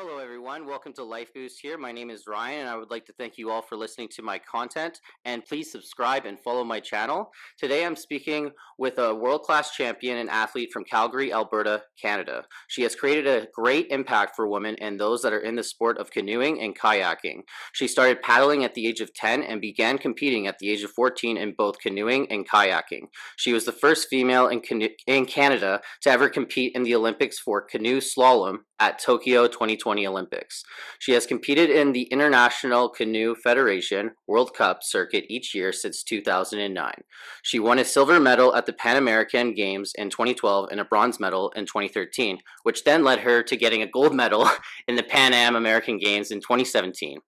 Hello everyone, welcome to Lyfe Boost here. My name is Ryan and I would like to thank you all for listening to my content, and please subscribe and follow my channel. Today I'm speaking with a world-class champion and athlete from Calgary, Alberta, Canada. She has created a great impact for women and those that are in the sport of canoeing and kayaking. She started paddling at the age of 10 and began competing at the age of 14 in both canoeing and kayaking. She was the first female in Canada to ever compete in the Olympics for canoe slalom at Tokyo 2020 Olympics. She has competed in the International Canoe Federation World Cup circuit each year since 2009. She won a silver medal at the Pan American Games in 2012 and a bronze medal in 2013, which then led her to getting a gold medal in the Pan American Games in 2017.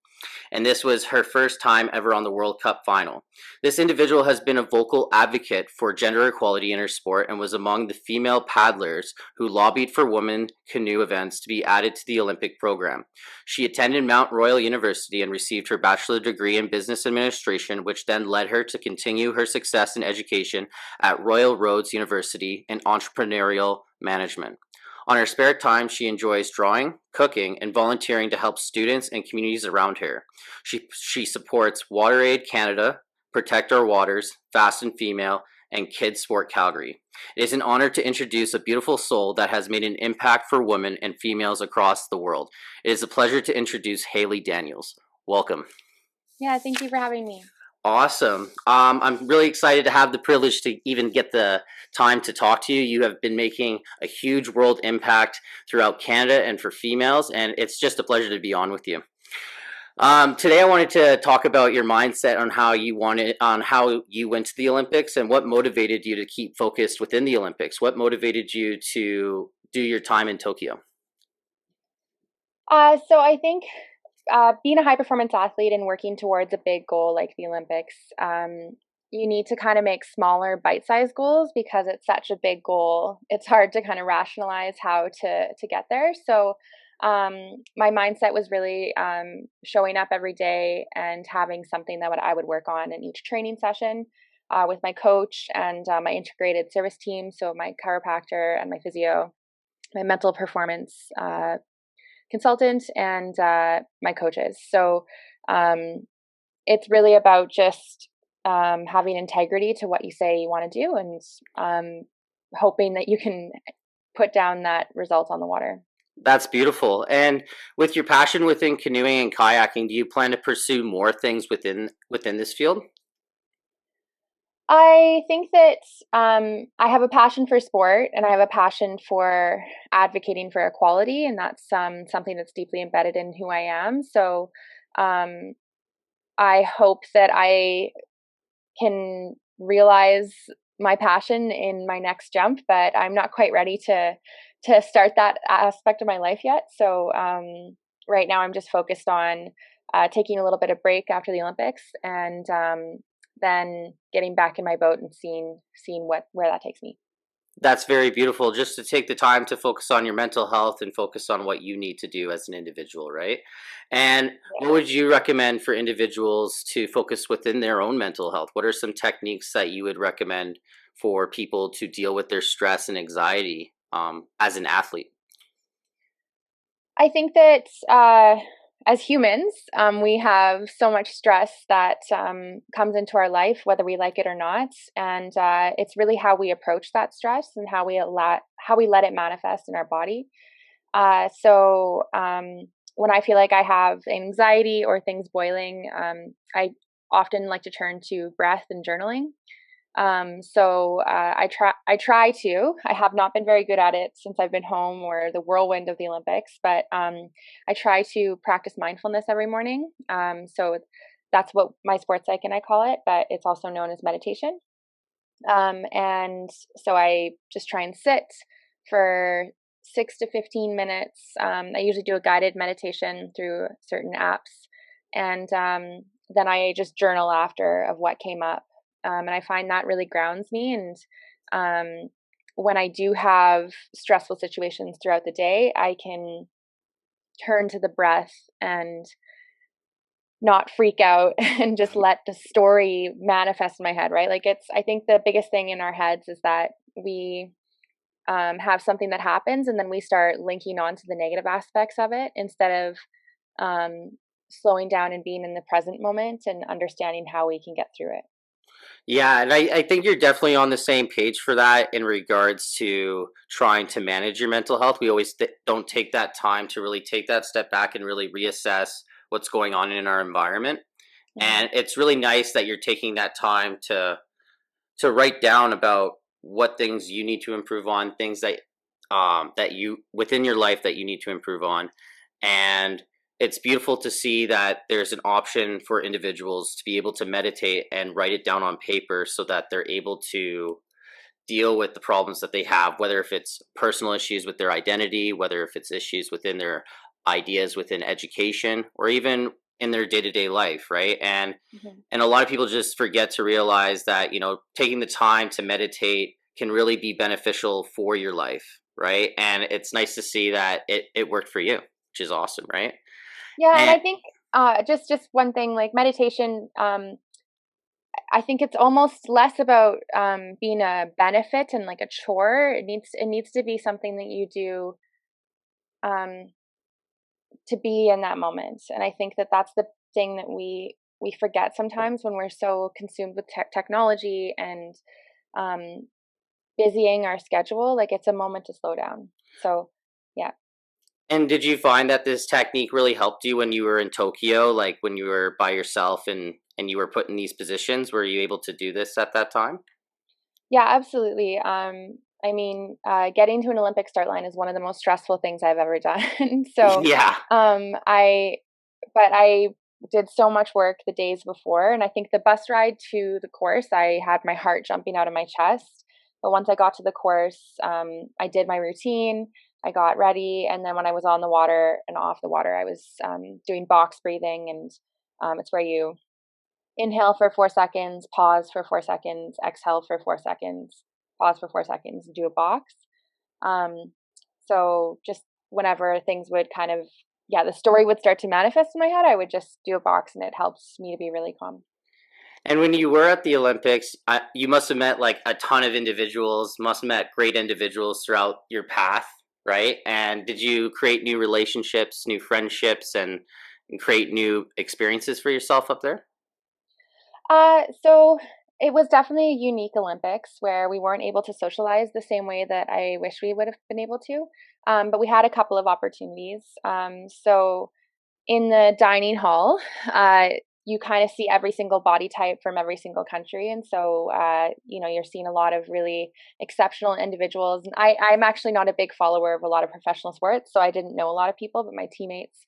And this was her first time ever on the World Cup final. This individual has been a vocal advocate for gender equality in her sport and was among the female paddlers who lobbied for women canoe events to be added to the Olympic program. She attended Mount Royal University and received her bachelor's degree in business administration, which then led her to continue her success in education at Royal Roads University in entrepreneurial management. On her spare time, she enjoys drawing, cooking, and volunteering to help students and communities around her. She supports WaterAid Canada, Protect Our Waters, Fast and Female, and Kids Sport Calgary. It is an honor to introduce a beautiful soul that has made an impact for women and females across the world. It is a pleasure to introduce Haley Daniels. Welcome. Yeah, thank you for having me. Awesome. I'm really excited to have the privilege to even get the time to talk to you. You have been making a huge world impact throughout Canada and for females, and it's just a pleasure to be on with you. Today I wanted to talk about your mindset on how you went to the Olympics and what motivated you to keep focused within the Olympics. What motivated you to do your time in Tokyo? So I think being a high-performance athlete and working towards a big goal like the Olympics, you need to kind of make smaller bite-sized goals because it's such a big goal. It's hard to kind of rationalize how to get there. So my mindset was really showing up every day and having something that I would work on in each training session with my coach and my integrated service team, so my chiropractor and my physio, my mental performance consultant, and my coaches. So it's really about just having integrity to what you say you want to do and hoping that you can put down that result on the water. That's beautiful. And with your passion within canoeing and kayaking, do you plan to pursue more things within this field? I think that I have a passion for sport and I have a passion for advocating for equality, and that's something that's deeply embedded in who I am. So I hope that I can realize my passion in my next jump, but I'm not quite ready to start that aspect of my life yet. So right now I'm just focused on taking a little bit of break after the Olympics and then getting back in my boat and seeing where that takes me. That's very beautiful. Just to take the time to focus on your mental health and focus on what you need to do as an individual, right? And yeah. What would you recommend for individuals to focus within their own mental health? What are some techniques that you would recommend for people to deal with their stress and anxiety as an athlete? I think that as humans, we have so much stress that comes into our life, whether we like it or not, and it's really how we approach that stress and how we let it manifest in our body. So when I feel like I have anxiety or things boiling, I often like to turn to breath and journaling. So I have not been very good at it since I've been home or the whirlwind of the Olympics, but, I try to practice mindfulness every morning. So that's what my sports psyche, I call it, but it's also known as meditation. And so I just try and sit for 6 to 15 minutes. I usually do a guided meditation through certain apps, and, then I just journal after of what came up. And I find that really grounds me. And when I do have stressful situations throughout the day, I can turn to the breath and not freak out and just let the story manifest in my head, right? Like I think the biggest thing in our heads is that we have something that happens, and then we start linking on to the negative aspects of it instead of slowing down and being in the present moment and understanding how we can get through it. Yeah, and I think you're definitely on the same page for that in regards to trying to manage your mental health. We always don't take that time to really take that step back and really reassess what's going on in our environment. Yeah. And it's really nice that you're taking that time to write down about what things you need to improve on, things that that you within your life that you need to improve on. And it's beautiful to see that there's an option for individuals to be able to meditate and write it down on paper so that they're able to deal with the problems that they have, whether if it's personal issues with their identity, whether if it's issues within their ideas within education, or even in their day-to-day life, right? And and a lot of people just forget to realize that, you know, taking the time to meditate can really be beneficial for your life, right? And it's nice to see that it worked for you, which is awesome, right? Yeah, and I think just one thing, like meditation, I think it's almost less about being a benefit and like a chore. It needs to be something that you do to be in that moment. And I think that that's the thing that we forget sometimes when we're so consumed with technology and busying our schedule. Like, it's a moment to slow down. So, yeah. And did you find that this technique really helped you when you were in Tokyo, like when you were by yourself and you were put in these positions? Were you able to do this at that time? Yeah, absolutely. I mean, getting to an Olympic start line is one of the most stressful things I've ever done. So yeah, I did so much work the days before. And I think the bus ride to the course, I had my heart jumping out of my chest. But once I got to the course, I did my routine. I got ready, and then when I was on the water and off the water, I was doing box breathing, and it's where you inhale for 4 seconds, pause for 4 seconds, exhale for 4 seconds, pause for 4 seconds, and do a box. So just whenever things would kind of, yeah, the story would start to manifest in my head, I would just do a box, and it helps me to be really calm. And when you were at the Olympics, you must have met like a ton of individuals, must have met great individuals throughout your path. Right? And did you create new relationships, new friendships, and create new experiences for yourself up there? So it was definitely a unique Olympics where we weren't able to socialize the same way that I wish we would have been able to. But we had a couple of opportunities. So in the dining hall, you kind of see every single body type from every single country. And so, you know, you're seeing a lot of really exceptional individuals. And I'm actually not a big follower of a lot of professional sports, so I didn't know a lot of people, but my teammates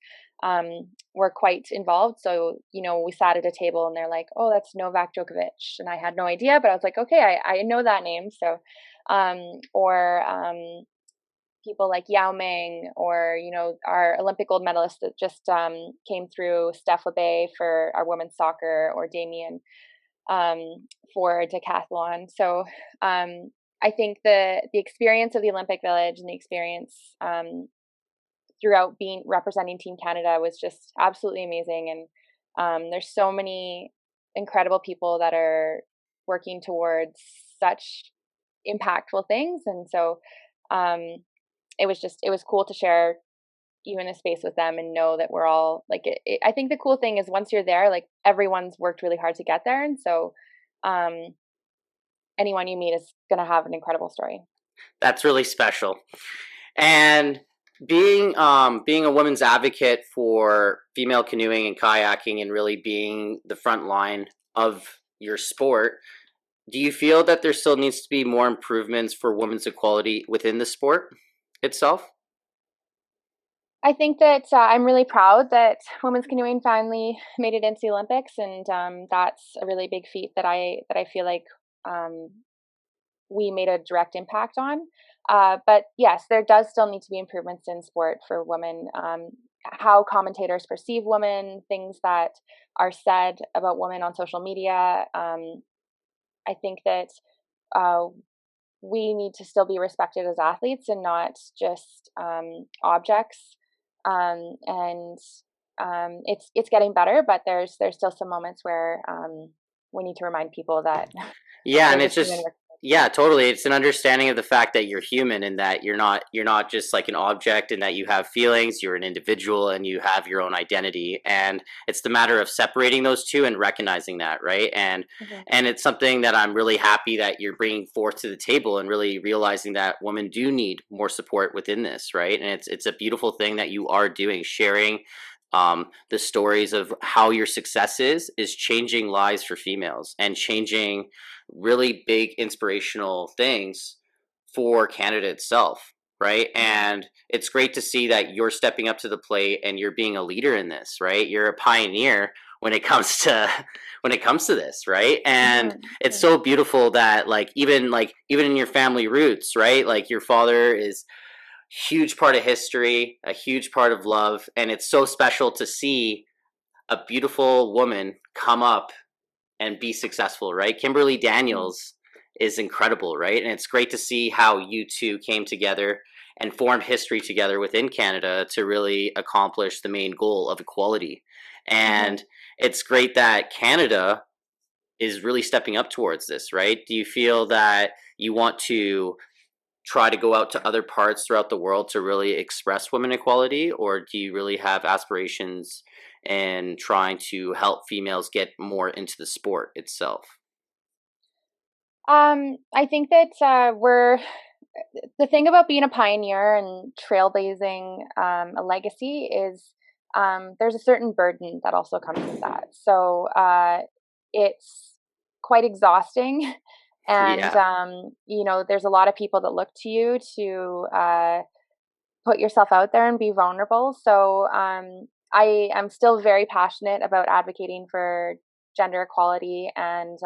were quite involved. So, you know, we sat at a table and they're like, oh, that's Novak Djokovic. And I had no idea, but I was like, okay, I know that name. So, people like Yao Ming, or, you know, our Olympic gold medalist that just came through, Steph LeBay for our women's soccer, or Damien for decathlon. So I think the experience of the Olympic Village and the experience throughout being representing Team Canada was just absolutely amazing. And there's so many incredible people that are working towards such impactful things. And so it was cool to share even a space with them and know that we're all like, I think the cool thing is once you're there, like, everyone's worked really hard to get there. And so anyone you meet is going to have an incredible story. That's really special. And being a women's advocate for female canoeing and kayaking and really being the front line of your sport, do you feel that there still needs to be more improvements for women's equality within the sport itself? I think that I'm really proud that women's canoeing finally made it into the Olympics, and that's a really big feat that I feel like we made a direct impact on. But yes, there does still need to be improvements in sport for women, how commentators perceive women, things that are said about women on social media. I think that we need to still be respected as athletes and not just objects. It's getting better, but there's still some moments where we need to remind people that. Yeah, and it's just Yeah, totally. It's an understanding of the fact that you're human and that you're not just like an object, and that you have feelings, you're an individual, and you have your own identity. And it's the matter of separating those two and recognizing that, right? And and it's something that I'm really happy that you're bringing forth to the table, and really realizing that women do need more support within this, right? And it's a beautiful thing that you are doing, sharing the stories of how your success is changing lives for females and changing really big inspirational things for Canada itself, right? And it's great to see that you're stepping up to the plate and you're being a leader in this, right? You're a pioneer when it comes to this, right? And it's so beautiful that even in your family roots, right? Like your father is huge part of history, a huge part of love, and it's so special to see a beautiful woman come up and be successful, right? Kimberly Daniels is incredible, right? And it's great to see how you two came together and formed history together within Canada to really accomplish the main goal of equality. And it's great that Canada is really stepping up towards this, right? Do you feel that you want to try to go out to other parts throughout the world to really express women equality, or do you really have aspirations in trying to help females get more into the sport itself? I think that the thing about being a pioneer and trailblazing a legacy is there's a certain burden that also comes with that. So it's quite exhausting. And, there's a lot of people that look to you to put yourself out there and be vulnerable. So I am still very passionate about advocating for gender equality and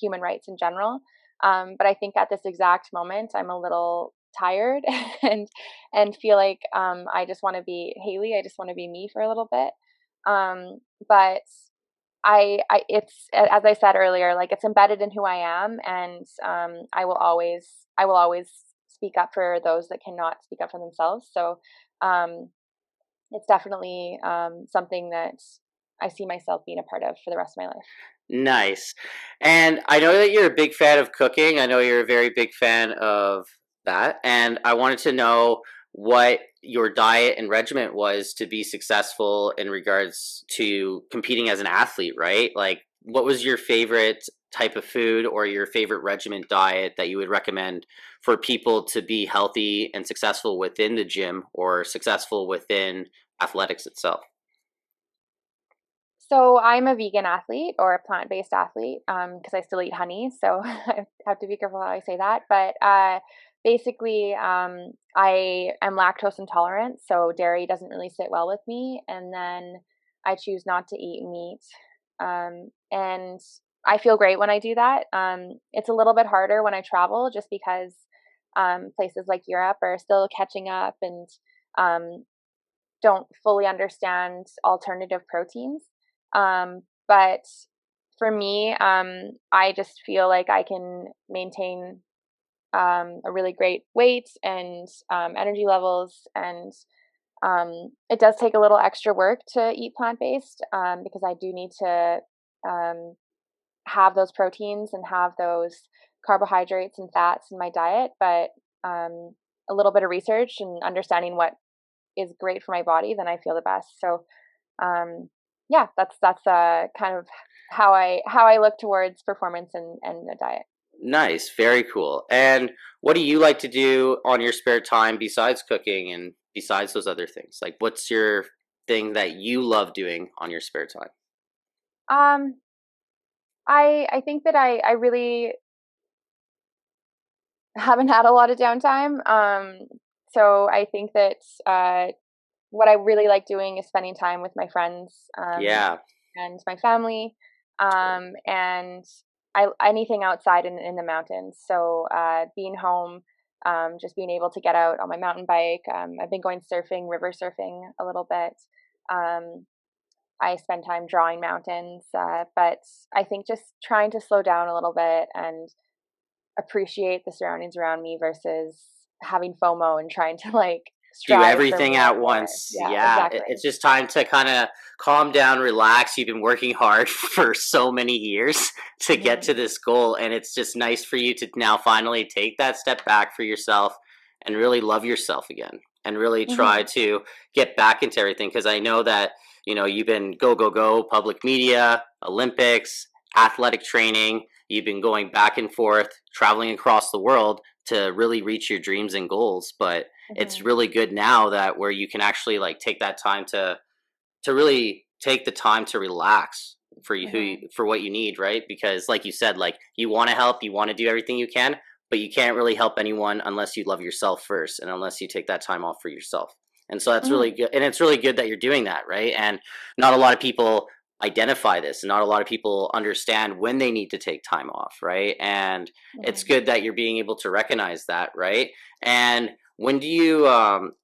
human rights in general. But I think at this exact moment, I'm a little tired and feel like I just want to be Haley. I just want to be me for a little bit. But it's, as I said earlier, like it's embedded in who I am, and I will always speak up for those that cannot speak up for themselves. So it's definitely something that I see myself being a part of for the rest of my life. Nice. And I know that you're a big fan of cooking. I know you're a very big fan of that. And I wanted to know what your diet and regimen was to be successful in regards to competing as an athlete, right? Like, what was your favorite type of food or your favorite regimen diet that you would recommend for people to be healthy and successful within the gym or successful within athletics itself? So I'm a vegan athlete or a plant-based athlete because I still eat honey, so I have to be careful how I say that. But basically, I am lactose intolerant, so dairy doesn't really sit well with me. And then I choose not to eat meat. And I feel great when I do that. It's a little bit harder when I travel just because places like Europe are still catching up and don't fully understand alternative proteins. But for me, I just feel like I can maintain a really great weight and energy levels, and it does take a little extra work to eat plant-based because I do need to have those proteins and have those carbohydrates and fats in my diet, but a little bit of research and understanding what is great for my body, then I feel the best. So that's kind of how I look towards performance and the diet. Nice. Very cool. And what do you like to do on your spare time besides cooking and besides those other things? Like, what's your thing that you love doing on your spare time? I think that I really haven't had a lot of downtime. So I think that what I really like doing is spending time with my friends and my family. And anything outside in the mountains. So being home, just being able to get out on my mountain bike. I've been going surfing, river surfing a little bit. I spend time drawing mountains. But I think just trying to slow down a little bit and appreciate the surroundings around me versus having FOMO and trying to do everything at once. Yeah, exactly. It's just time to kind of calm down, relax. You've been working hard for so many years to get to this goal, and it's just nice for you to now finally take that step back for yourself and really love yourself again and really try to get back into everything, because I know that, you know, you've been go, public media, Olympics, athletic training. You've been going back and forth, traveling across the world to really reach your dreams and goals. But it's really good now that where you can actually like take that time to really take the time to relax for you, for what you need, right? Because like you said, like you want to help, you want to do everything you can, but you can't really help anyone unless you love yourself first and unless you take that time off for yourself. And so that's really good. And it's really good that you're doing that, right? And not a lot of people identify this, and not a lot of people understand when they need to take time off, right? And it's good that you're being able to recognize that, right? And when do you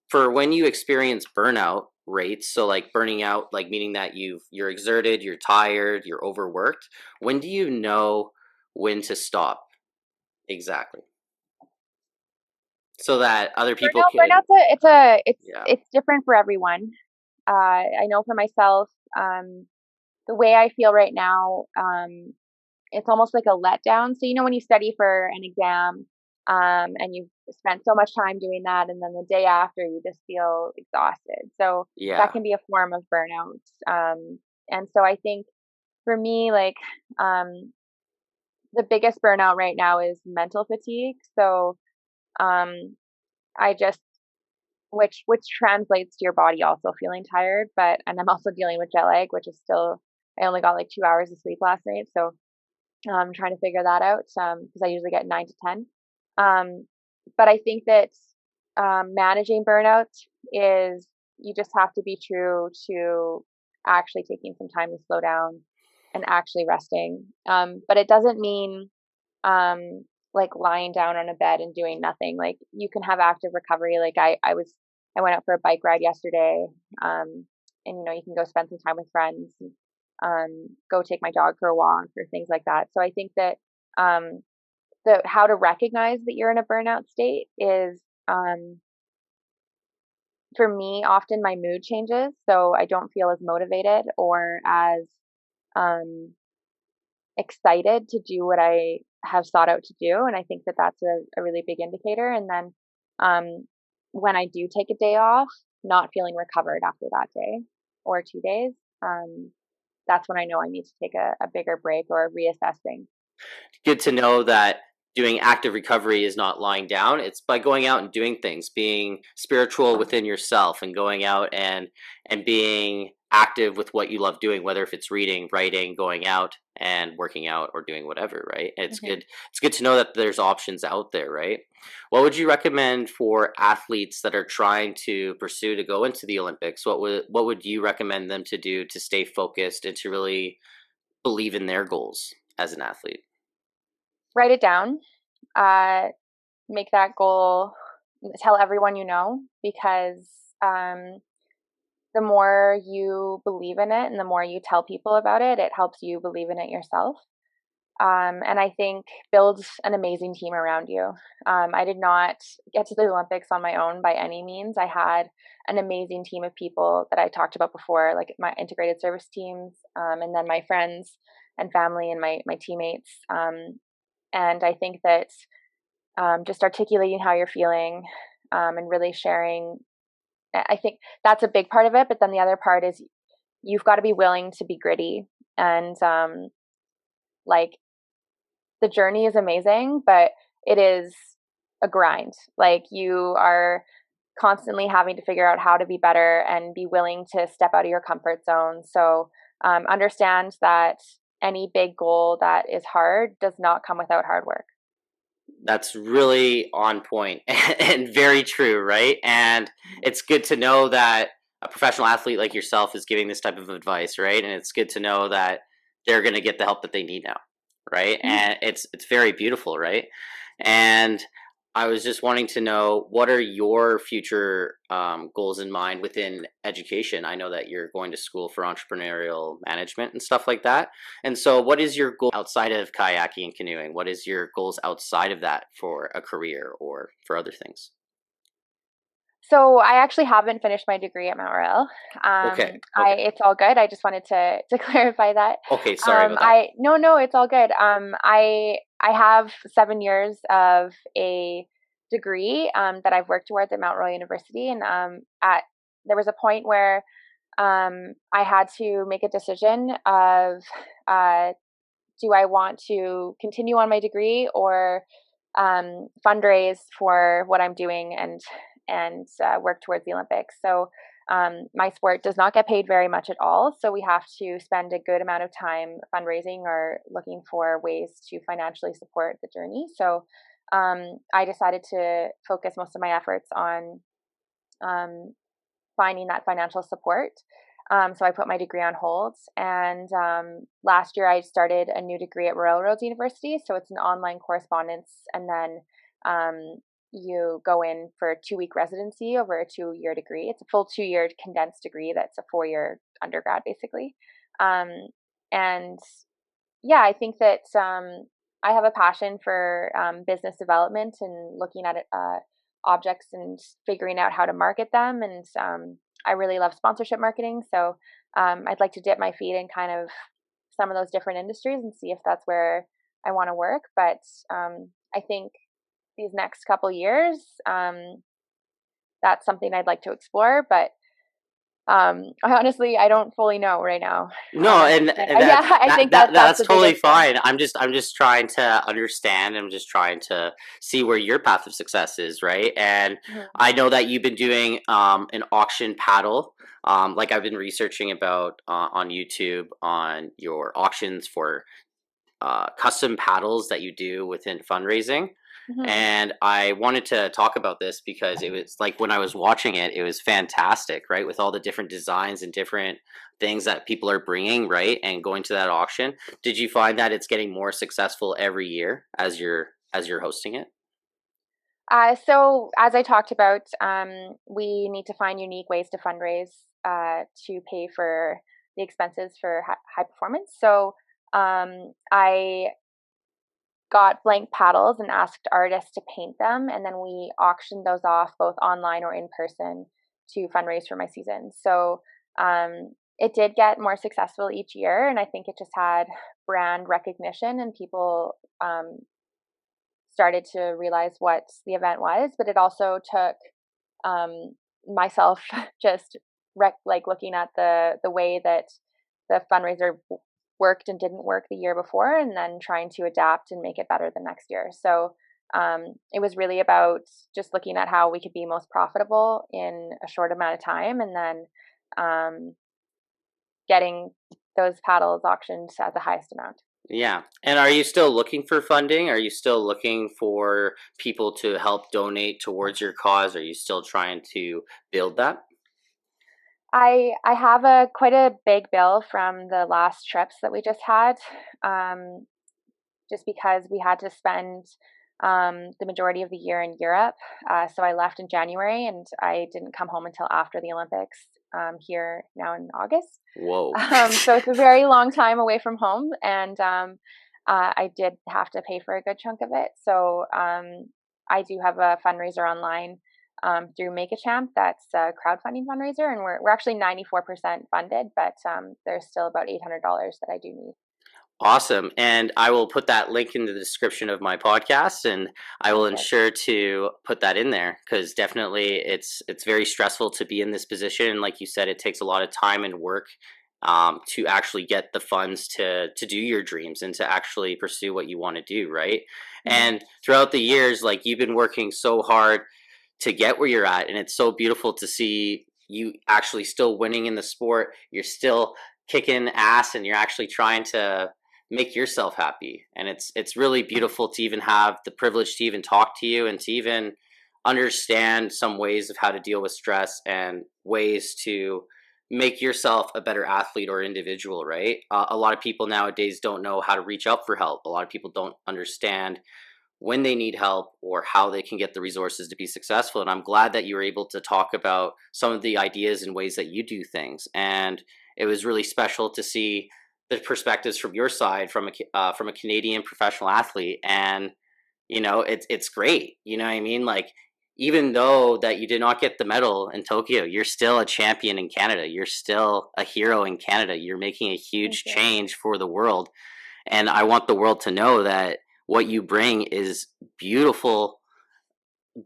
for when you experience burnout rates, so like burning out, like meaning that you're exerted, you're tired, you're overworked, when do you know when to stop exactly so that other people can... It's different for everyone. I know for myself, the way I feel right now, it's almost like a letdown. So, you know, when you study for an exam, and you've spent so much time doing that, and then the day after you just feel exhausted. So that can be a form of burnout. And so I think for me, like, the biggest burnout right now is mental fatigue. So, I just, which translates to your body also feeling tired, and I'm also dealing with jet lag, which is still, I only got like 2 hours of sleep last night. So I'm trying to figure that out. Cause I usually get 9 to 10. But I think that, managing burnout is you just have to be true to actually taking some time to slow down and actually resting. But it doesn't mean, like lying down on a bed and doing nothing. Like you can have active recovery. Like I went out for a bike ride yesterday. And you know, you can go spend some time with friends, and, go take my dog for a walk or things like that. So I think that, how to recognize that you're in a burnout state is, for me, often my mood changes. So I don't feel as motivated or as, excited to do what I have sought out to do. And I think that that's a really big indicator. And then when I do take a day off, not feeling recovered after that day or 2 days, that's when I know I need to take a bigger break or reassess things. Good to know that doing active recovery is not lying down. It's by going out and doing things, being spiritual within yourself and going out and being active with what you love doing, whether if it's reading, writing, going out and working out or doing whatever, right? It's good. It's good to know that there's options out there, right? What would you recommend for athletes that are trying to pursue to go into the Olympics? What would you recommend them to do to stay focused and to really believe in their goals as an athlete? Write it down, make that goal, tell everyone you know, because the more you believe in it and the more you tell people about it, it helps you believe in it yourself. And I think build an amazing team around you. I did not get to the Olympics on my own by any means. I had an amazing team of people that I talked about before, like my integrated service teams, and then my friends and family and my teammates. And I think that just articulating how you're feeling and really sharing, I think that's a big part of it. But then the other part is you've got to be willing to be gritty. And like the journey is amazing, but it is a grind. Like you are constantly having to figure out how to be better and be willing to step out of your comfort zone. So understand that any big goal that is hard does not come without hard work. That's really on point and very true, right? And it's good to know that a professional athlete like yourself is giving this type of advice, right? And it's good to know that they're going to get the help that they need now, right? And it's very beautiful, right? And I was just wanting to know, what are your future goals in mind within education? I know that you're going to school for entrepreneurial management and stuff like that. And so what is your goal outside of kayaking and canoeing? What is your goals outside of that for a career or for other things? So I actually haven't finished my degree at Mount Royal. Okay. It's all good. I just wanted to clarify that. Okay, sorry about that. No, it's all good. I have 7 years of a degree that I've worked towards at Mount Royal University, and there was a point where I had to make a decision of do I want to continue on my degree or fundraise for what I'm doing and work towards the Olympics. So my sport does not get paid very much at all. So we have to spend a good amount of time fundraising or looking for ways to financially support the journey. So I decided to focus most of my efforts on finding that financial support. So I put my degree on hold. And last year I started a new degree at Royal Roads University. So it's an online correspondence. And then you go in for a 2-week residency over a 2-year degree. It's a full 2-year condensed degree. That's a 4-year undergrad, basically. I think that I have a passion for business development and looking at objects and figuring out how to market them. And I really love sponsorship marketing. So I'd like to dip my feet in kind of some of those different industries and see if that's where I want to work. But I think these next couple years, that's something I'd like to explore, but I don't fully know right now. No, I think that's totally fine. I'm just trying to understand. I'm just trying to see where your path of success is, right? And mm-hmm. I know that you've been doing an auction paddle. Like I've been researching about on YouTube on your auctions for custom paddles that you do within fundraising. Mm-hmm. And I wanted to talk about this because it was like when I was watching it was fantastic, right? With all the different designs and different things that people are bringing, right? And going to that auction. Did you find that it's getting more successful every year as you're hosting it? So as I talked about, we need to find unique ways to fundraise to pay for the expenses for high performance. So I got blank paddles and asked artists to paint them, and then we auctioned those off both online or in person to fundraise for my season. So it did get more successful each year, and I think it just had brand recognition and people started to realize what the event was. But it also took myself just looking at the way that the fundraiser worked and didn't work the year before, and then trying to adapt and make it better the next year. So it was really about just looking at how we could be most profitable in a short amount of time, and then getting those paddles auctioned at the highest amount. Yeah. And are you still looking for funding? Are you still looking for people to help donate towards your cause? Are you still trying to build that? I have quite a big bill from the last trips that we just had, just because we had to spend the majority of the year in Europe. So I left in January, and I didn't come home until after the Olympics here now in August. Whoa. So it's a very long time away from home, and I did have to pay for a good chunk of it. So I do have a fundraiser online through Make a Champ. That's a crowdfunding fundraiser, and we're actually 94% funded, but there's still about $800 that I do need. Awesome. And I will put that link in the description of my podcast, and I will ensure to put that in there, because definitely it's very stressful to be in this position. Like you said, it takes a lot of time and work to actually get the funds to do your dreams and to actually pursue what you want to do, right? Mm-hmm. And throughout the years, like, you've been working so hard to get where you're at, and it's so beautiful to see you actually still winning in the sport. You're still kicking ass, and you're actually trying to make yourself happy, and it's really beautiful to even have the privilege to even talk to you and to even understand some ways of how to deal with stress and ways to make yourself a better athlete or individual, right? A lot of people nowadays don't know how to reach out for help. A lot of people don't understand when they need help or how they can get the resources to be successful. And I'm glad that you were able to talk about some of the ideas and ways that you do things. And it was really special to see the perspectives from your side, from a Canadian professional athlete. And, you know, it's great. You know what I mean? Like, even though that you did not get the medal in Tokyo, you're still a champion in Canada. You're still a hero in Canada. You're making a huge change for the world. And I want the world to know that what you bring is beautiful,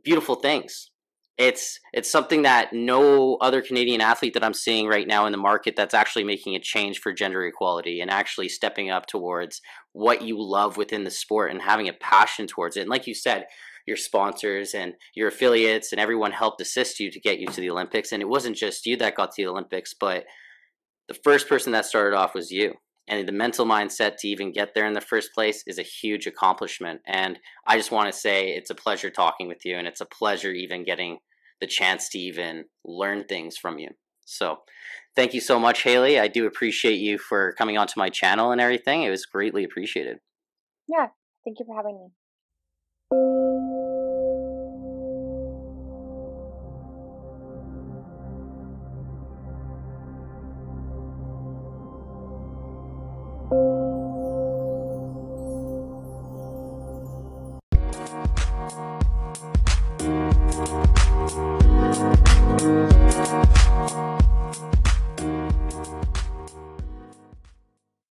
beautiful things. It's something that no other Canadian athlete that I'm seeing right now in the market that's actually making a change for gender equality and actually stepping up towards what you love within the sport and having a passion towards it. And like you said, your sponsors and your affiliates and everyone helped assist you to get you to the Olympics. And it wasn't just you that got to the Olympics, but the first person that started off was you. And the mental mindset to even get there in the first place is a huge accomplishment. And I just want to say it's a pleasure talking with you, and it's a pleasure even getting the chance to even learn things from you. So thank you so much, Haley. I do appreciate you for coming onto my channel and everything. It was greatly appreciated. Yeah, thank you for having me.